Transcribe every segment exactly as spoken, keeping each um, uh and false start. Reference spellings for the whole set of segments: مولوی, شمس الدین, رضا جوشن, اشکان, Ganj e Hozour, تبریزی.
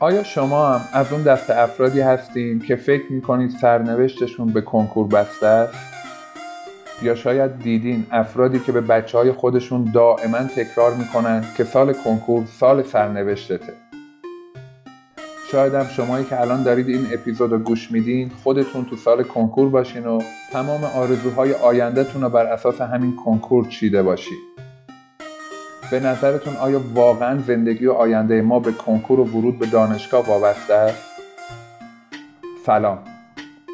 آیا شما هم از اون دست افرادی هستین که فکر میکنید سرنوشتشون به کنکور بسته است؟ یا شاید دیدین افرادی که به بچه‌های خودشون دائما تکرار میکنن که سال کنکور سال سرنوشتته. شاید هم شمایی که الان دارید این اپیزودو گوش میدین خودتون تو سال کنکور باشین و تمام آرزوهای آینده‌تون رو بر اساس همین کنکور چیده باشید. به نظرتون آیا واقعاً زندگی و آینده ما به کنکور و ورود به دانشگاه وابسته است؟ سلام،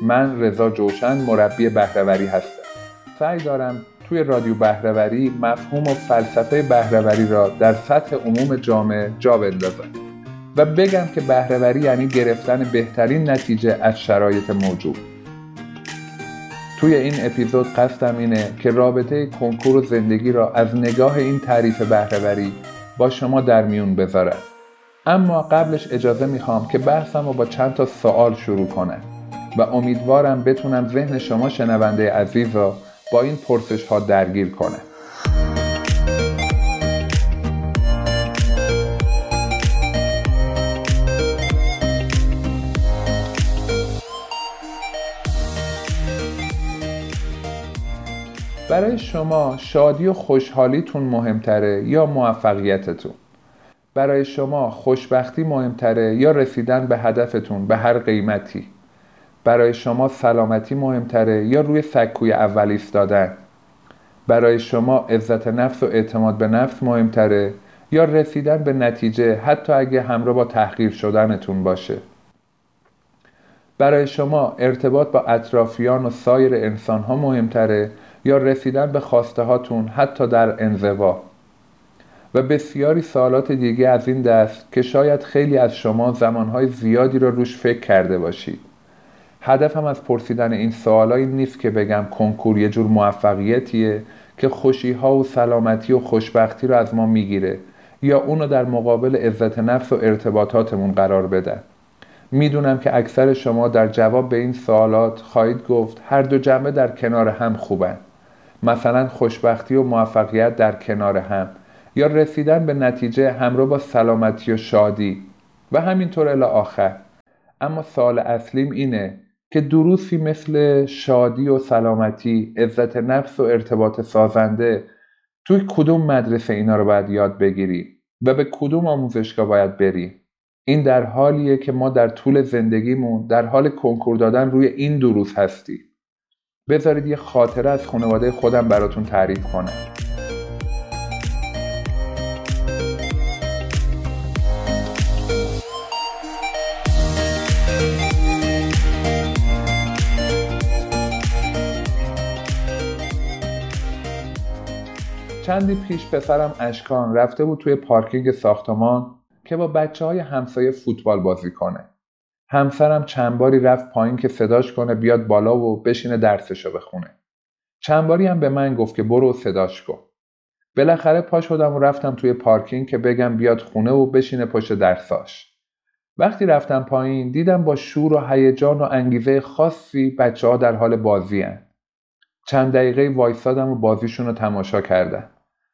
من رضا جوشن، مربی بهره‌وری هستم. سعی دارم توی رادیو بهره‌وری مفهوم و فلسفه بهره‌وری را در سطح عموم جامعه جا بندازم و بگم که بهره‌وری یعنی گرفتن بهترین نتیجه از شرایط موجود. توی این اپیزود قصدم اینه که رابطه کنکور و زندگی را از نگاه این تعریف بهره‌وری با شما در میون بذارم. اما قبلش اجازه میخوام که بحثم رو با چند تا سوال شروع کنم و امیدوارم بتونم ذهن شما شنونده عزیز را با این پرسش ها درگیر کنم. برای شما شادی و خوشحالیتون مهمتره یا موفقیتتون؟ برای شما خوشبختی مهمتره یا رسیدن به هدفتون به هر قیمتی؟ برای شما سلامتی مهمتره یا روی سکوی اول ایستادن؟ برای شما عزت نفس و اعتماد به نفس مهمتره یا رسیدن به نتیجه حتی اگه همراه با تحقیر شدنتون باشه؟ برای شما ارتباط با اطرافیان و سایر انسان‌ها مهمتره یا رسیدن به خواسته هاتون حتی در انزوا؟ و بسیاری سوالات دیگه از این دست که شاید خیلی از شما زمانهای زیادی رو روش فکر کرده باشید. هدفم از پرسیدن این سوالایی نیست که بگم کنکور یه جور موفقیتیه که خوشی‌ها و سلامتی و خوشبختی رو از ما میگیره یا اونو در مقابل عزت نفس و ارتباطاتمون قرار بدن. میدونم که اکثر شما در جواب به این سوالات خواهید گفت هر دو جنبه در کنار هم خوبن. مثلا خوشبختی و موفقیت در کنار هم یا رسیدن به نتیجه همراه با سلامتی و شادی و همینطور الی آخر. اما سوال اصلیم اینه که دروسی مثل شادی و سلامتی، عزت نفس و ارتباط سازنده توی کدوم مدرسه اینا رو باید یاد بگیریم و به کدوم آموزشگاه باید بریم؟ این در حالیه که ما در طول زندگیمون در حال کنکور دادن روی این دروس هستیم. بذارید یه خاطره از خانواده خودم براتون تعریف کنم. چندی پیش پسرم اشکان رفته بود توی پارکینگ ساختمان که با بچه‌های همسایه فوتبال بازی کنه. همسرم چند باری رفت پایین که صداش کنه بیاد بالا و بشینه درسشو بخونه. چند باری هم به من گفت که برو صداش کن. بالاخره پا شدم و رفتم توی پارکینگ که بگم بیاد خونه و بشینه پشت درساش. وقتی رفتم پایین دیدم با شور و هیجان و انگیزه خاصی بچه‌ها در حال بازی ان. چند دقیقه وایسادم و بازیشون رو تماشا کردم.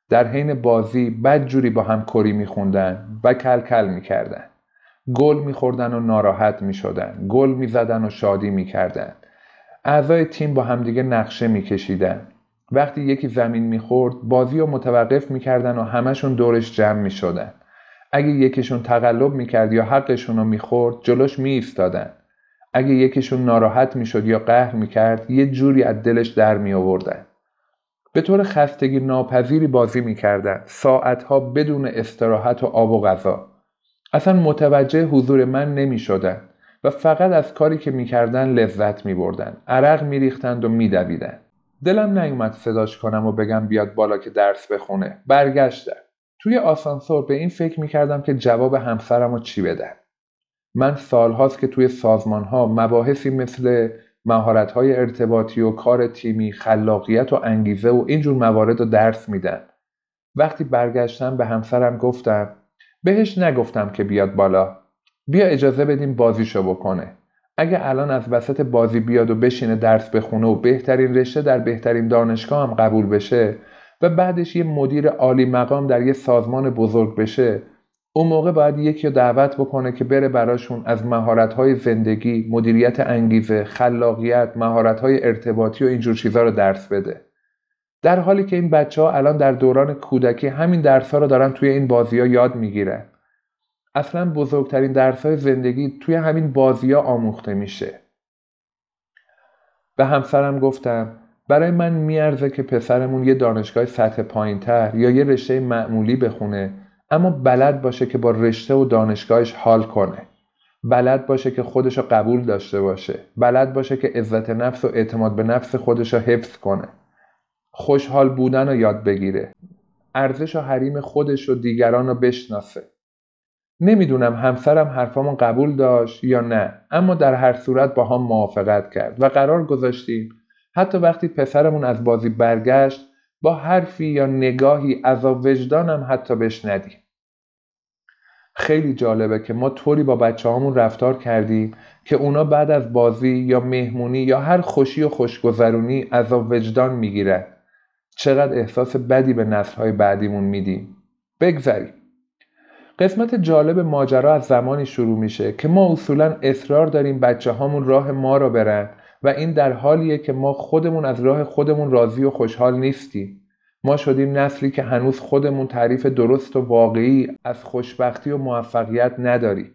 در حین بازی بدجوری با هم کری میخوندن و کل کل میکردن. گل میخوردن و ناراحت میشدن. گل میزدن و شادی میکردن. اعضای تیم با همدیگه نقشه میکشیدن. وقتی یکی زمین میخورد بازی رو متوقف میکردن و همشون دورش جمع میشدن. اگه یکیشون تقلب میکرد یا حقشون رو میخورد جلوش میایستادن. اگه یکیشون ناراحت میشد یا قهر میکرد یه جوری از دلش در میآوردن. به طور خستگی ناپذیری بازی می‌کردند، ساعت‌ها بدون استراحت و آب و غذا. اصلا متوجه حضور من نمی‌شدند و فقط از کاری که می‌کردند لذت می‌بردند. عرق می‌ریختند و می‌دویدند. دلم نیومد صداش کنم و بگم بیاد بالا که درس بخونه. برگشتم. توی آسانسور به این فکر می‌کردم که جواب همسرم رو چی بدم. من سال‌هاست که توی سازمان‌ها مباحثی مثل مهارت‌های ارتباطی و کار تیمی، خلاقیت و انگیزه و اینجور موارد رو درس میدن. وقتی برگشتم به همسرم گفتم بهش نگفتم که بیاد بالا. بیا اجازه بدیم بازیشو بکنه. اگه الان از وسط بازی بیاد و بشینه درس بخونه و بهترین رشته در بهترین دانشگاه هم قبول بشه و بعدش یه مدیر عالی مقام در یه سازمان بزرگ بشه، اون موقع باید یکی رو دعوت بکنه که بره براشون از مهارت‌های زندگی، مدیریت انگیزه، خلاقیت، مهارت‌های ارتباطی و اینجور چیزا رو درس بده. در حالی که این بچه‌ها الان در دوران کودکی همین درس‌ها رو دارن توی این بازی‌ها یاد می‌گیرن. اصلا بزرگترین درس‌های زندگی توی همین بازی‌ها آموخته میشه. به همسرم گفتم برای من میارزه که پسرمون یه دانشگاه سطح پایین‌تر یا یه رشته معمولی بخونه، اما بلد باشه که با رشته و دانشگاهش حال کنه، بلد باشه که خودشو قبول داشته باشه، بلد باشه که عزت نفس و اعتماد به نفس خودشو حفظ کنه، خوشحال بودن رو یاد بگیره، ارزش و حریم خودش و دیگران رو بشناسه. نمیدونم همسرم حرفامو قبول داشت یا نه، اما در هر صورت با هم موافقت کرد و قرار گذاشتیم حتی وقتی پسرمون از بازی برگشت با حرفی یا نگاهی عذاب وجدانم حتی بهش ندیم. خیلی جالبه که ما طوری با بچه هامون رفتار کردیم که اونا بعد از بازی یا مهمونی یا هر خوشی و خوشگذرونی عذاب وجدان میگیرن. چقدر احساس بدی به نسل‌های بعدیمون میدیم. بگذریم. قسمت جالب ماجرا از زمانی شروع میشه که ما اصولاً اصرار داریم بچه هامون راه ما رو برن و این در حالیه که ما خودمون از راه خودمون راضی و خوشحال نیستیم. ما شدیم نسلی که هنوز خودمون تعریف درست و واقعی از خوشبختی و موفقیت نداریم.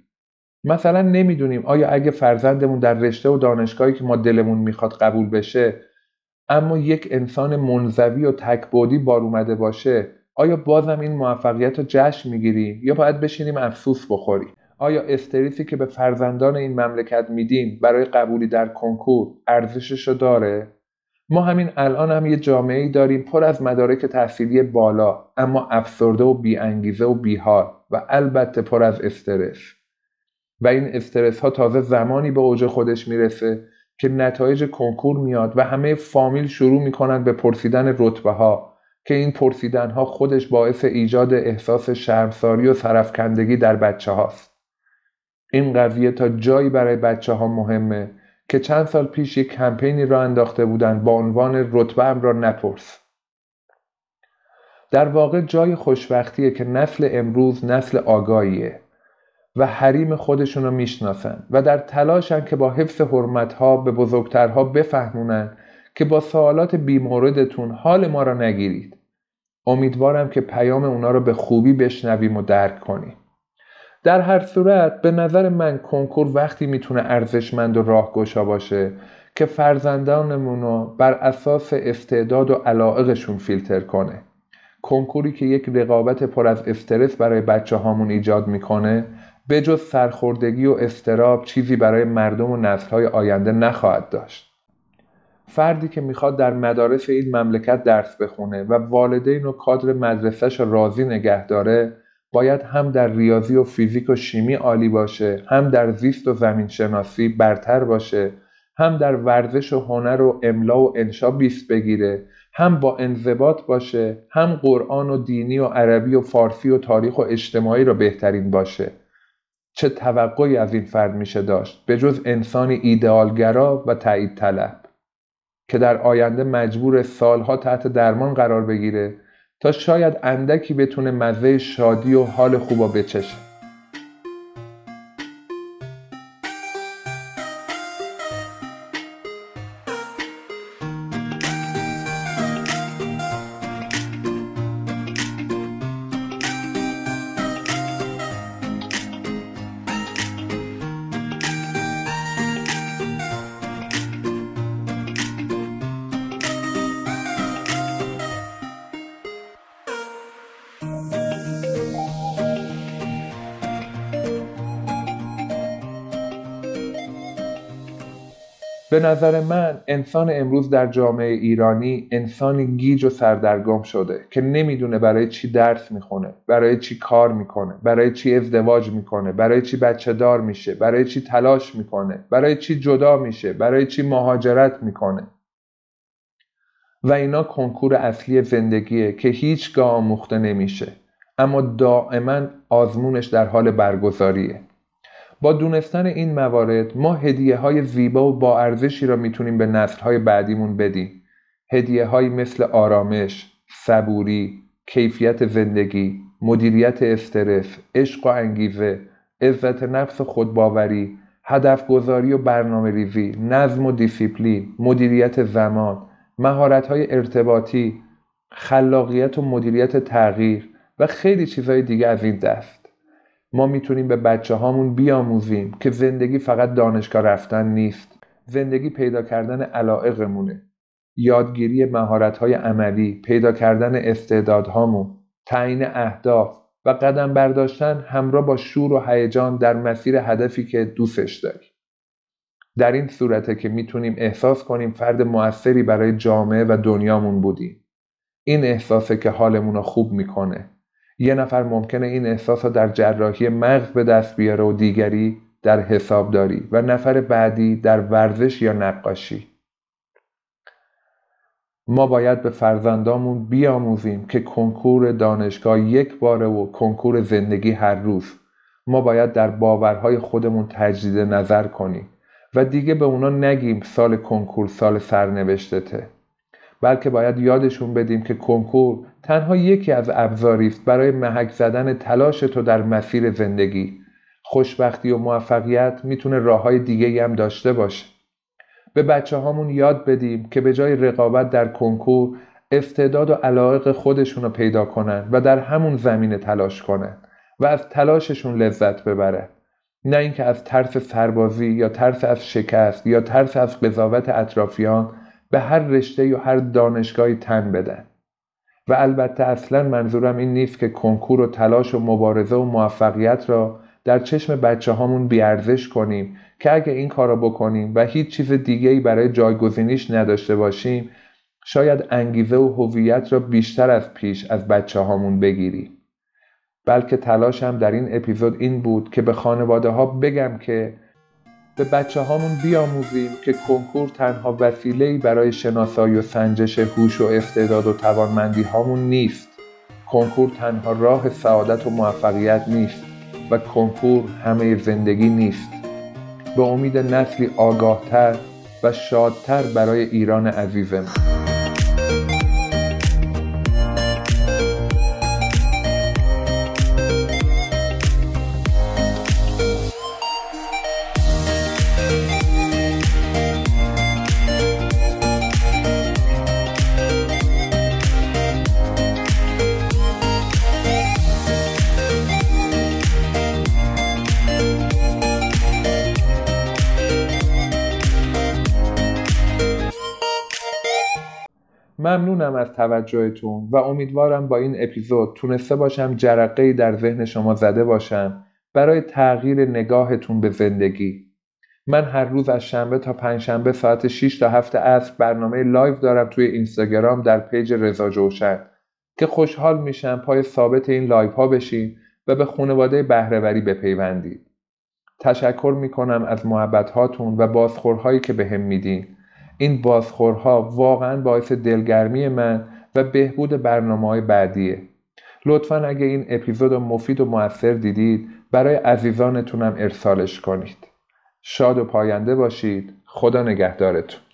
مثلا نمیدونیم آیا اگه فرزندمون در رشته و دانشگاهی که ما دلمون میخواد قبول بشه اما یک انسان منزوی و تک‌بعدی بار اومده باشه، آیا بازم این موفقیت رو جشن میگیریم یا باید بشینیم افسوس بخوریم؟ آیا استرسی که به فرزندان این مملکت میدیم برای قبولی در کنکور ارزشش رو داره؟ ما همین الان هم یه جامعه‌ای داریم پر از مدارک تحصیلی بالا، اما افسرده و بی‌انگیزه و بی‌حال و البته پر از استرس. و این استرس ها تازه زمانی به اوج خودش میرسه که نتایج کنکور میاد و همه فامیل شروع میکنن به پرسیدن رتبه ها که این پرسیدن ها خودش باعث ایجاد احساس شرمساری و سرفکندگی در بچه هاست. این قضیه تا جایی برای بچه ها مهمه که چند سال پیش یک کمپینی را انداخته بودند با عنوان رتبه‌ام را نپرس. در واقع جای خوشبختیه که نسل امروز نسل آگاهیه و حریم خودشون رو میشناسن و در تلاشن که با حفظ حرمت‌ها به بزرگترها بفهمونن که با سوالات بی‌موردتون حال ما را نگیرید. امیدوارم که پیام اونا را به خوبی بشنویم و درک کنیم. در هر صورت به نظر من کنکور وقتی میتونه ارزشمند و راهگشا باشه که فرزندانمون رو بر اساس استعداد و علایقشون فیلتر کنه. کنکوری که یک رقابت پر از استرس برای بچه هامون ایجاد میکنه به جز سرخوردگی و اضطراب چیزی برای مردم و نسل‌های آینده نخواهد داشت. فردی که میخواد در مدارس این مملکت درس بخونه و والدین و کادر مدرسه‌اش راضی نگه داره باید هم در ریاضی و فیزیک و شیمی عالی باشه، هم در زیست و زمین شناسی برتر باشه، هم در ورزش و هنر و املا و انشا بیست بگیره، هم با انضباط باشه، هم قرآن و دینی و عربی و فارسی و تاریخ و اجتماعی رو بهترین باشه. چه توقعی از این فرد میشه داشت به جز انسانی ایدئالگرا و تایید طلب که در آینده مجبور سالها تحت درمان قرار بگیره تا شاید اندکی بتونه مزه شادی و حال خوبا بچشه. به نظر من انسان امروز در جامعه ایرانی انسانی گیج و سردرگم شده که نمیدونه برای چی درس میخونه، برای چی کار میکنه، برای چی ازدواج میکنه، برای چی بچه دار میشه، برای چی تلاش میکنه، برای چی جدا میشه، برای چی مهاجرت میکنه. و اینا کنکور اصلی زندگیه که هیچگاه آموخته نمیشه، اما دائما آزمونش در حال برگزاریه. با دونستن این موارد ما هدیه‌های زیبا و با ارزشی را میتونیم به نسل‌های بعدیمون بدیم. هدیه‌هایی مثل آرامش، صبوری، کیفیت زندگی، مدیریت استرس، عشق و انگیزه، عزت نفس و خودباوری، هدف گذاری و برنامه ریزی، نظم و دیسیپلین، مدیریت زمان، مهارت‌های ارتباطی، خلاقیت و مدیریت تغییر و خیلی چیزهای دیگه از این دست. ما میتونیم به بچه هامون بیاموزیم که زندگی فقط دانشگاه رفتن نیست. زندگی پیدا کردن علایقمونه، یادگیری مهارت‌های عملی، پیدا کردن استعدادهامون، تعیین اهداف و قدم برداشتن همراه با شور و هیجان در مسیر هدفی که دوستش داری. در این صورته که میتونیم احساس کنیم فرد موثری برای جامعه و دنیامون بودیم. این احساسه که حالمون رو خوب میکنه. یه نفر ممکنه این احساس رو در جراحی مغز به دست بیاره و دیگری در حسابداری و نفر بعدی در ورزش یا نقاشی. ما باید به فرزندامون بیاموزیم که کنکور دانشگاه یک باره و کنکور زندگی هر روز. ما باید در باورهای خودمون تجدید نظر کنیم و دیگه به اونا نگیم سال کنکور سال سرنوشتته، بلکه باید یادشون بدیم که کنکور تنها یکی از ابزاریست برای محک زدن تلاش تو در مسیر زندگی. خوشبختی و موفقیت میتونه راههای دیگه‌ای هم داشته باشه. به بچه هامون یاد بدیم که به جای رقابت در کنکور استعداد و علایق خودشون رو پیدا کنن و در همون زمینه تلاش کنن و از تلاششون لذت ببرن، نه اینکه از ترس سربازی یا ترس از شکست یا ترس از قضاوت اطرافیان به هر رشته یا هر دانشگاهی تن بدن. و البته اصلا منظورم این نیست که کنکور و تلاش و مبارزه و موفقیت را در چشم بچه هامون بیارزش کنیم، که اگه این کار را بکنیم و هیچ چیز دیگه‌ای برای جایگزینیش نداشته باشیم، شاید انگیزه و هویت را بیشتر از پیش از بچه هامون بگیریم. بلکه تلاشم در این اپیزود این بود که به خانواده ها بگم که به بچه هامون بیاموزیم که کنکور تنها وسیله‌ای برای شناسایی و سنجش هوش و استعداد و توانمندی هامون نیست. کنکور تنها راه سعادت و موفقیت نیست و کنکور همه زندگی نیست. به امید نسلی آگاه‌تر و شادتر برای ایران عزیزم. ممنونم از توجهتون و امیدوارم با این اپیزود تونسته باشم جرقه‌ای در ذهن شما زده باشم برای تغییر نگاهتون به زندگی. من هر روز از شنبه تا پنجشنبه ساعت شش تا هفت عصر برنامه لایو دارم توی اینستاگرام در پیج رضا جوشن که خوشحال میشم پای ثابت این لایو ها بشین و به خانواده بهره‌وری بپیوندید. تشکر میکنم از محبت هاتون و بازخورهایی که بهم میدین. این بازخورها واقعا باعث دلگرمی من و بهبود برنامه‌های بعدیه. لطفاً اگه این اپیزود مفید و مؤثر دیدید برای عزیزانتونم ارسالش کنید. شاد و پاینده باشید. خدا نگهدارتون.